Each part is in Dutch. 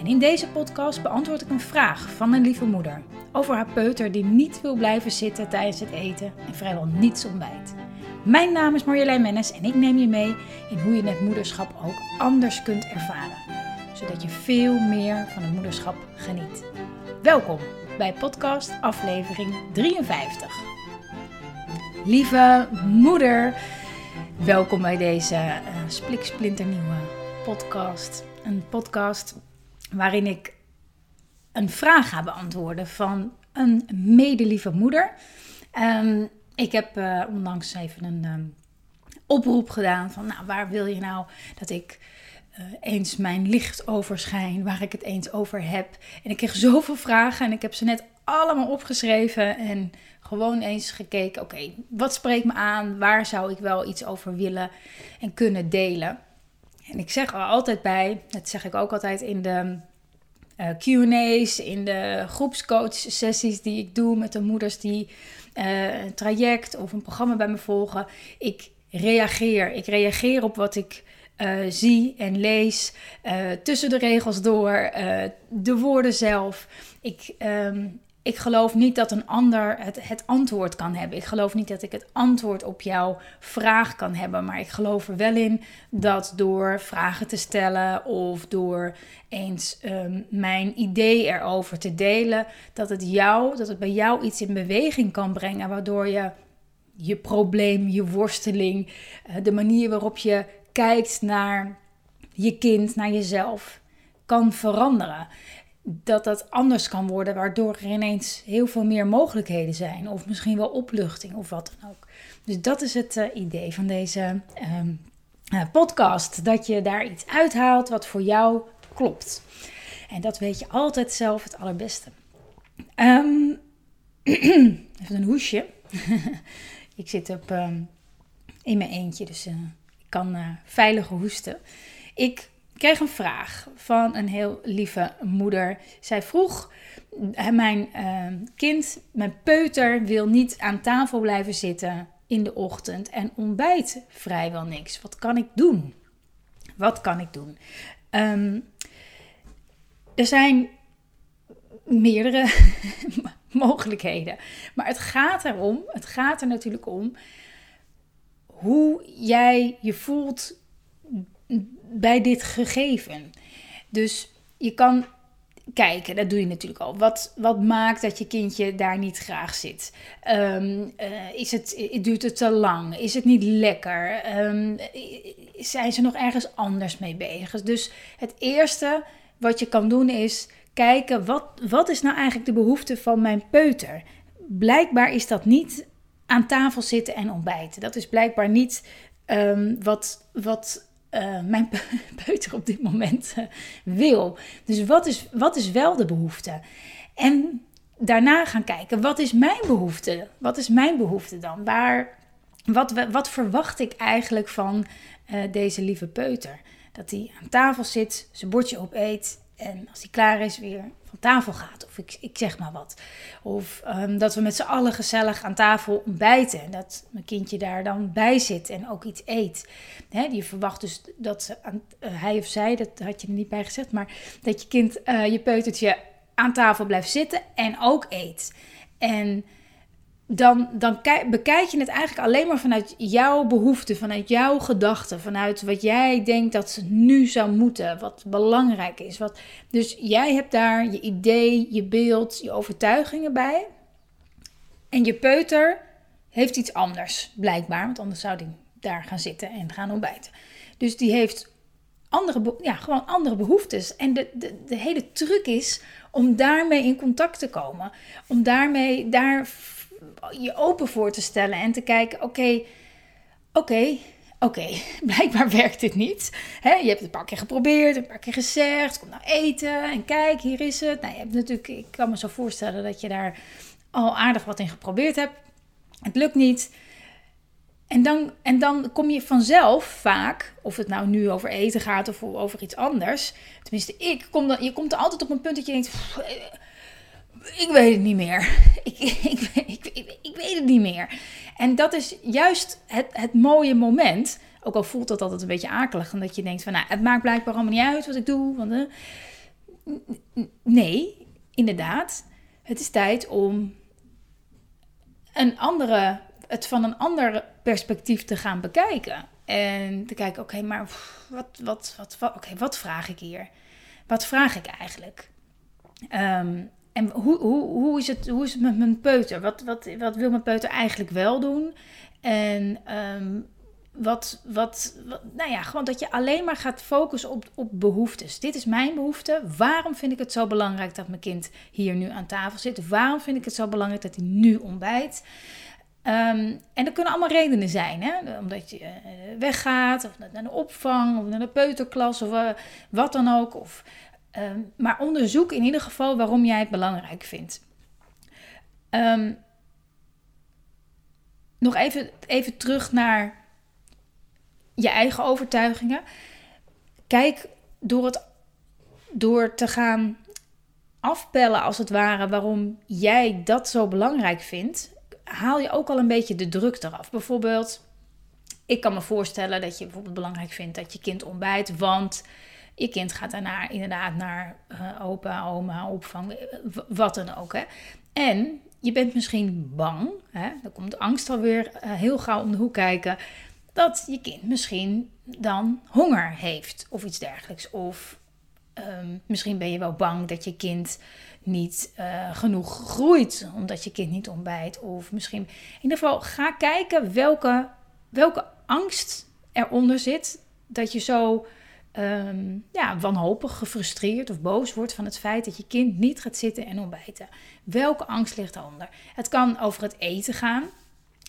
En in deze podcast beantwoord ik een vraag van een lieve moeder over haar peuter die niet wil blijven zitten tijdens het eten en vrijwel niets ontbijt. Mijn naam is Marjolein Mennes en ik neem je mee in hoe je het moederschap ook anders kunt ervaren. Zodat je veel meer van het moederschap geniet. Welkom bij podcast aflevering 53. Lieve moeder, welkom bij deze splinternieuwe podcast. Een podcast waarin ik een vraag ga beantwoorden van een medelieve moeder. Ik heb onlangs even een oproep gedaan van waar wil je nou dat ik eens mijn licht overschijn, waar ik het eens over heb. En ik kreeg zoveel vragen en ik heb ze net allemaal opgeschreven en gewoon eens gekeken, oké, wat spreekt me aan? Waar zou ik wel iets over willen en kunnen delen? En ik zeg er altijd bij, dat zeg ik ook altijd in de Q&A's, in de groepscoach sessies die ik doe met de moeders die een traject of een programma bij me volgen. Ik reageer op wat ik zie en lees, tussen de regels door, de woorden zelf. Ik geloof niet dat een ander het antwoord kan hebben. Ik geloof niet dat ik het antwoord op jouw vraag kan hebben. Maar ik geloof er wel in dat door vragen te stellen of door eens mijn idee erover te delen, dat het bij jou iets in beweging kan brengen. Waardoor je probleem, je worsteling, de manier waarop je kijkt naar je kind, naar jezelf, kan veranderen. Dat anders kan worden, waardoor er ineens heel veel meer mogelijkheden zijn. Of misschien wel opluchting of wat dan ook. Dus dat is het idee van deze podcast. Dat je daar iets uithaalt wat voor jou klopt. En dat weet je altijd zelf het allerbeste. Even een hoesje. Ik zit in mijn eentje, dus ik kan veilig hoesten. Ik kreeg een vraag van een heel lieve moeder. Zij vroeg, mijn kind, mijn peuter, wil niet aan tafel blijven zitten in de ochtend en ontbijt vrijwel niks. Wat kan ik doen? Er zijn meerdere mogelijkheden. Maar het gaat er natuurlijk om hoe jij je voelt bij dit gegeven. Dus je kan kijken, dat doe je natuurlijk al. Wat maakt dat je kindje daar niet graag zit? Duurt het te lang? Is het niet lekker? Zijn ze nog ergens anders mee bezig? Dus het eerste wat je kan doen is kijken, wat is nou eigenlijk de behoefte van mijn peuter? Blijkbaar is dat niet aan tafel zitten en ontbijten. Dat is blijkbaar niet wat mijn peuter op dit moment wil. Dus wat is wel de behoefte? En daarna gaan kijken, wat is mijn behoefte? Wat is mijn behoefte dan? Wat verwacht ik eigenlijk van deze lieve peuter? Dat hij aan tafel zit, zijn bordje opeet en als hij klaar is weer van tafel gaat. Of ik zeg maar wat. Of dat we met z'n allen gezellig aan tafel ontbijten. En dat mijn kindje daar dan bij zit en ook iets eet. Hè, je verwacht dus dat hij of zij, dat had je er niet bij gezegd, maar dat je kind, je peutertje aan tafel blijft zitten en ook eet. En dan bekijk je het eigenlijk alleen maar vanuit jouw behoefte, vanuit jouw gedachten, vanuit wat jij denkt dat ze nu zou moeten, wat belangrijk is. Dus jij hebt daar je idee, je beeld, je overtuigingen bij. En je peuter heeft iets anders, blijkbaar, want anders zou die daar gaan zitten en gaan ontbijten. Dus die heeft gewoon andere behoeftes. En de hele truc is om daarmee in contact te komen, om daarmee je open voor te stellen en te kijken, oké, blijkbaar werkt dit niet. He, je hebt het een paar keer geprobeerd, een paar keer gezegd, kom nou eten en kijk, hier is het. Nou, je hebt natuurlijk, ik kan me zo voorstellen dat je daar al aardig wat in geprobeerd heb. Het lukt niet. En dan kom je vanzelf vaak, of het nou nu over eten gaat of over iets anders. Tenminste, je komt er altijd op een punt dat je denkt, ik weet het niet meer. Ik weet het niet meer. En dat is juist het mooie moment. Ook al voelt dat altijd een beetje akelig. En dat je denkt van, nou, het maakt blijkbaar allemaal niet uit wat ik doe. Want, nee, inderdaad. Het is tijd om het van een ander perspectief te gaan bekijken. En te kijken, oké, maar wat vraag ik hier? Wat vraag ik eigenlijk? En hoe is het met mijn peuter? Wat wil mijn peuter eigenlijk wel doen? En nou ja, gewoon dat je alleen maar gaat focussen op behoeftes. Dit is mijn behoefte. Waarom vind ik het zo belangrijk dat mijn kind hier nu aan tafel zit? Waarom vind ik het zo belangrijk dat hij nu ontbijt? En er kunnen allemaal redenen zijn, hè? Omdat je weggaat, of naar de opvang, of naar de peuterklas, of wat dan ook. Maar onderzoek in ieder geval waarom jij het belangrijk vindt. Nog even terug naar je eigen overtuigingen. Kijk, door te gaan afpellen als het ware waarom jij dat zo belangrijk vindt, haal je ook al een beetje de druk eraf. Bijvoorbeeld, ik kan me voorstellen dat je bijvoorbeeld belangrijk vindt dat je kind ontbijt, want je kind gaat daarna inderdaad naar opa, oma, opvang, wat dan ook. Hè. En je bent misschien bang, hè, dan komt angst alweer heel gauw om de hoek kijken, dat je kind misschien dan honger heeft of iets dergelijks. Of misschien ben je wel bang dat je kind niet genoeg groeit, omdat je kind niet ontbijt. Of misschien, in ieder geval, ga kijken welke angst eronder zit dat je zo wanhopig, gefrustreerd of boos wordt van het feit dat je kind niet gaat zitten en ontbijten. Welke angst ligt daaronder? Het kan over het eten gaan.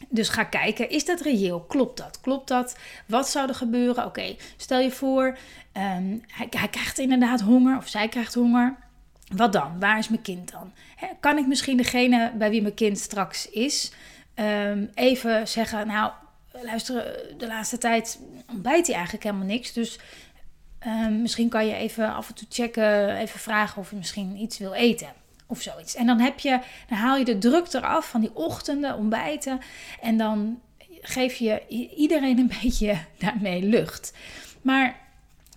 Dus ga kijken, is dat reëel? Klopt dat? Wat zou er gebeuren? Oké, stel je voor, hij krijgt inderdaad honger of zij krijgt honger. Wat dan? Waar is mijn kind dan? Kan ik misschien degene bij wie mijn kind straks is, even zeggen, nou, luister, de laatste tijd ontbijt hij eigenlijk helemaal niks. Dus misschien kan je even af en toe checken, even vragen of hij misschien iets wil eten of zoiets. En dan haal je de druk eraf van die ochtenden, ontbijten. En dan geef je iedereen een beetje daarmee lucht. Maar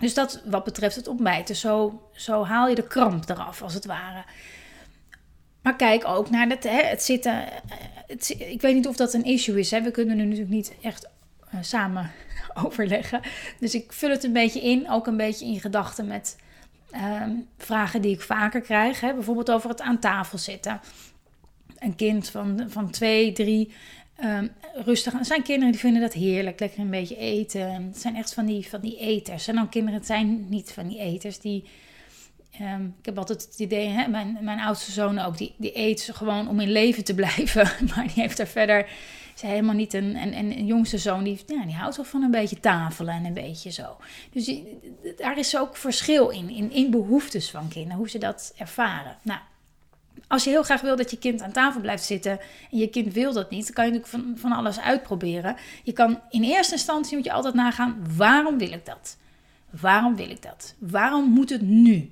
dus dat wat betreft het ontbijten. Zo haal je de kramp eraf als het ware. Maar kijk ook naar het zitten. Ik weet niet of dat een issue is. Hè? We kunnen er natuurlijk niet echt samen overleggen. Dus ik vul het een beetje in. Ook een beetje in gedachten met vragen die ik vaker krijg. Hè? Bijvoorbeeld over het aan tafel zitten. Een kind van 2, 3... rustig. Er zijn kinderen die vinden dat heerlijk, lekker een beetje eten. Het zijn echt van die eters. En dan kinderen, het zijn niet van die eters. Ik heb altijd het idee, hè, mijn oudste zoon ook, die eet ze gewoon om in leven te blijven. Maar die heeft er verder, is helemaal niet een jongste zoon, die houdt wel van een beetje tafelen en een beetje zo. Dus daar is ook verschil in behoeftes van kinderen, hoe ze dat ervaren. Nou, als je heel graag wil dat je kind aan tafel blijft zitten en je kind wil dat niet, dan kan je natuurlijk van alles uitproberen. Je kan in eerste instantie moet je altijd nagaan, waarom wil ik dat? Waarom wil ik dat? Waarom moet het nu?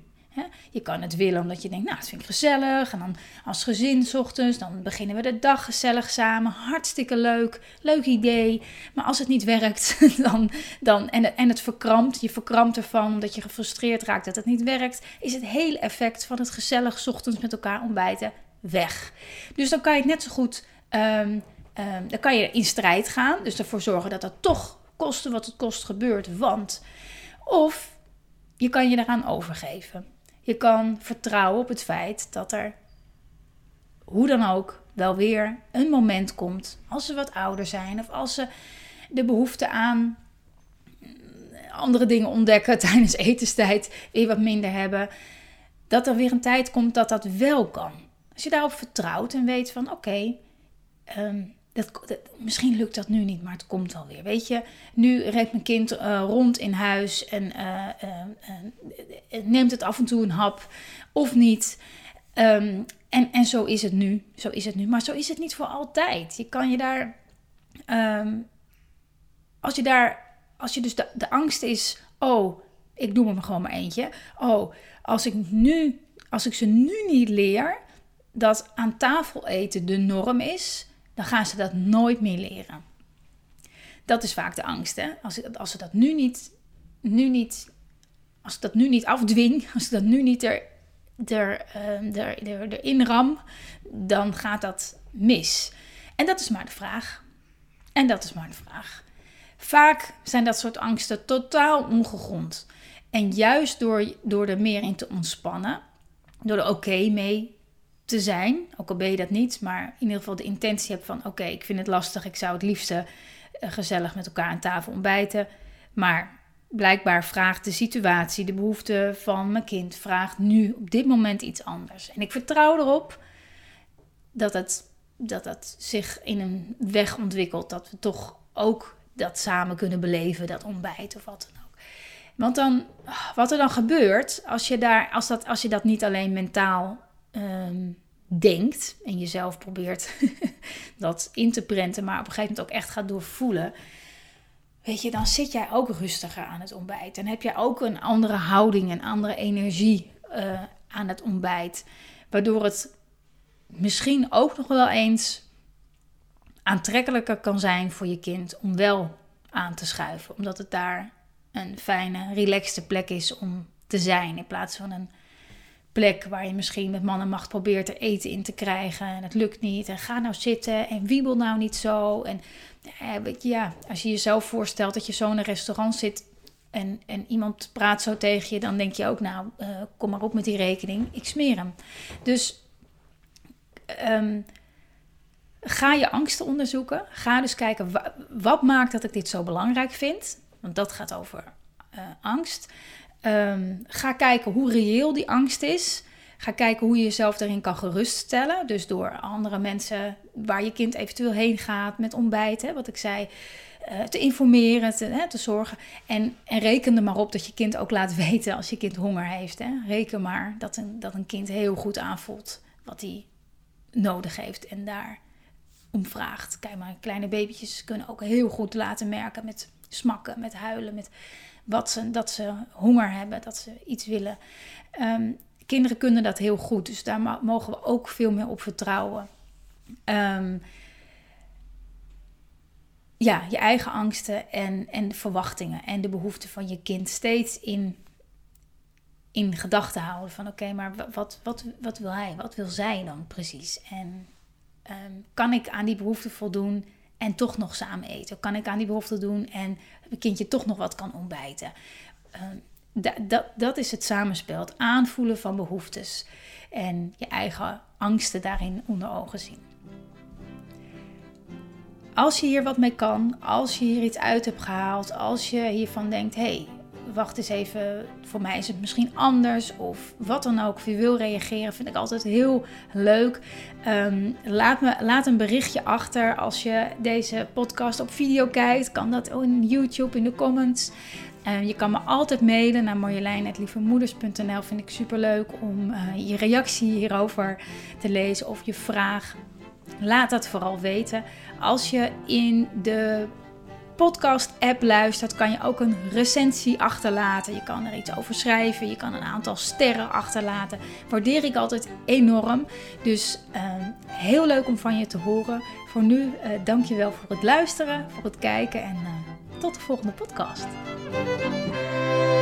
Je kan het willen omdat je denkt, nou, dat vind ik gezellig. En dan als gezin 's ochtends, dan beginnen we de dag gezellig samen. Hartstikke leuk, leuk idee. Maar als het niet werkt, dan het verkrampt, je verkrampt ervan omdat je gefrustreerd raakt dat het niet werkt, is het hele effect van het gezellig ochtends met elkaar ontbijten weg. Dus dan kan je het net zo goed, dan kan je in strijd gaan. Dus ervoor zorgen dat toch koste wat het kost gebeurt, want of je kan je daaraan overgeven. Je kan vertrouwen op het feit dat er hoe dan ook wel weer een moment komt als ze wat ouder zijn of als ze de behoefte aan andere dingen ontdekken tijdens etenstijd, weer wat minder hebben, dat er weer een tijd komt dat dat wel kan. Als je daarop vertrouwt en weet van oké, misschien lukt dat nu niet, maar het komt wel weer. Weet je, nu reed mijn kind rond in huis en neemt het af en toe een hap of niet. En zo is het nu. Zo is het nu. Maar zo is het niet voor altijd. Je kan je daar... Als je dus de angst is... Oh, ik doe me gewoon maar eentje. Oh, als ik ze nu niet leer... dat aan tafel eten de norm is... dan gaan ze dat nooit meer leren. Dat is vaak de angst, hè. Als ze dat nu niet... Als ik dat nu niet afdwing... Als ik dat nu niet erin ram... dan gaat dat mis. En dat is maar de vraag. Vaak zijn dat soort angsten totaal ongegrond. En juist door er meer in te ontspannen... door er oké mee te zijn... ook al ben je dat niet... maar in ieder geval de intentie hebt van... oké, ik vind het lastig, ik zou het liefste... gezellig met elkaar aan tafel ontbijten... maar... Blijkbaar vraagt de situatie, de behoefte van mijn kind vraagt nu op dit moment iets anders. En ik vertrouw erop dat het zich in een weg ontwikkelt. Dat we toch ook dat samen kunnen beleven, dat ontbijt of wat dan ook. Want dan, wat er dan gebeurt, als je dat niet alleen mentaal denkt en jezelf probeert dat in te prenten, maar op een gegeven moment ook echt gaat doorvoelen... Weet je, dan zit jij ook rustiger aan het ontbijt. Dan heb jij ook een andere houding, een andere energie aan het ontbijt. Waardoor het misschien ook nog wel eens aantrekkelijker kan zijn voor je kind om wel aan te schuiven. Omdat het daar een fijne, relaxte plek is om te zijn. In plaats van een plek waar je misschien met man en macht probeert er eten in te krijgen. En het lukt niet. En ga nou zitten. En wiebel nou niet zo. En ja, als je jezelf voorstelt dat je zo in een restaurant zit. En iemand praat zo tegen je. Dan denk je ook, nou, kom maar op met die rekening. Ik smeer hem. Dus ga je angsten onderzoeken. Ga dus kijken, wat maakt dat ik dit zo belangrijk vind? Want dat gaat over angst. Ga kijken hoe reëel die angst is. Ga kijken hoe je jezelf daarin kan geruststellen. Dus door andere mensen waar je kind eventueel heen gaat met ontbijt, hè, wat ik zei, te informeren, te zorgen. En reken er maar op dat je kind ook laat weten als je kind honger heeft. Hè. Reken maar dat een kind heel goed aanvoelt wat hij nodig heeft en daar om vraagt. Kijk maar, kleine babytjes kunnen ook heel goed laten merken met smakken, met huilen, met... dat ze honger hebben, dat ze iets willen. Kinderen kunnen dat heel goed, dus daar mogen we ook veel meer op vertrouwen. Je eigen angsten en de verwachtingen en de behoeften van je kind steeds in gedachten houden. Van oké, maar wat wil hij? Wat wil zij dan precies? En kan ik aan die behoeften voldoen? En toch nog samen eten. Kan ik aan die behoefte doen en mijn kindje toch nog wat kan ontbijten? Dat is het samenspel. Het aanvoelen van behoeftes. En je eigen angsten daarin onder ogen zien. Als je hier wat mee kan. Als je hier iets uit hebt gehaald. Als je hiervan denkt. Hé, wacht eens even. Voor mij is het misschien anders. Of wat dan ook. Of je wil reageren. Vind ik altijd heel leuk. Laat een berichtje achter. Als je deze podcast op video kijkt. Kan dat ook in YouTube. In de comments. Je kan me altijd mailen naar marjolein@lievemoeders.nl. Vind ik super leuk om je reactie hierover te lezen. Of je vraag. Laat dat vooral weten. Als je in de podcast-app luistert, kan je ook een recensie achterlaten. Je kan er iets over schrijven, je kan een aantal sterren achterlaten. Waardeer ik altijd enorm. Dus heel leuk om van je te horen. Voor nu, dankjewel voor het luisteren, voor het kijken en tot de volgende podcast.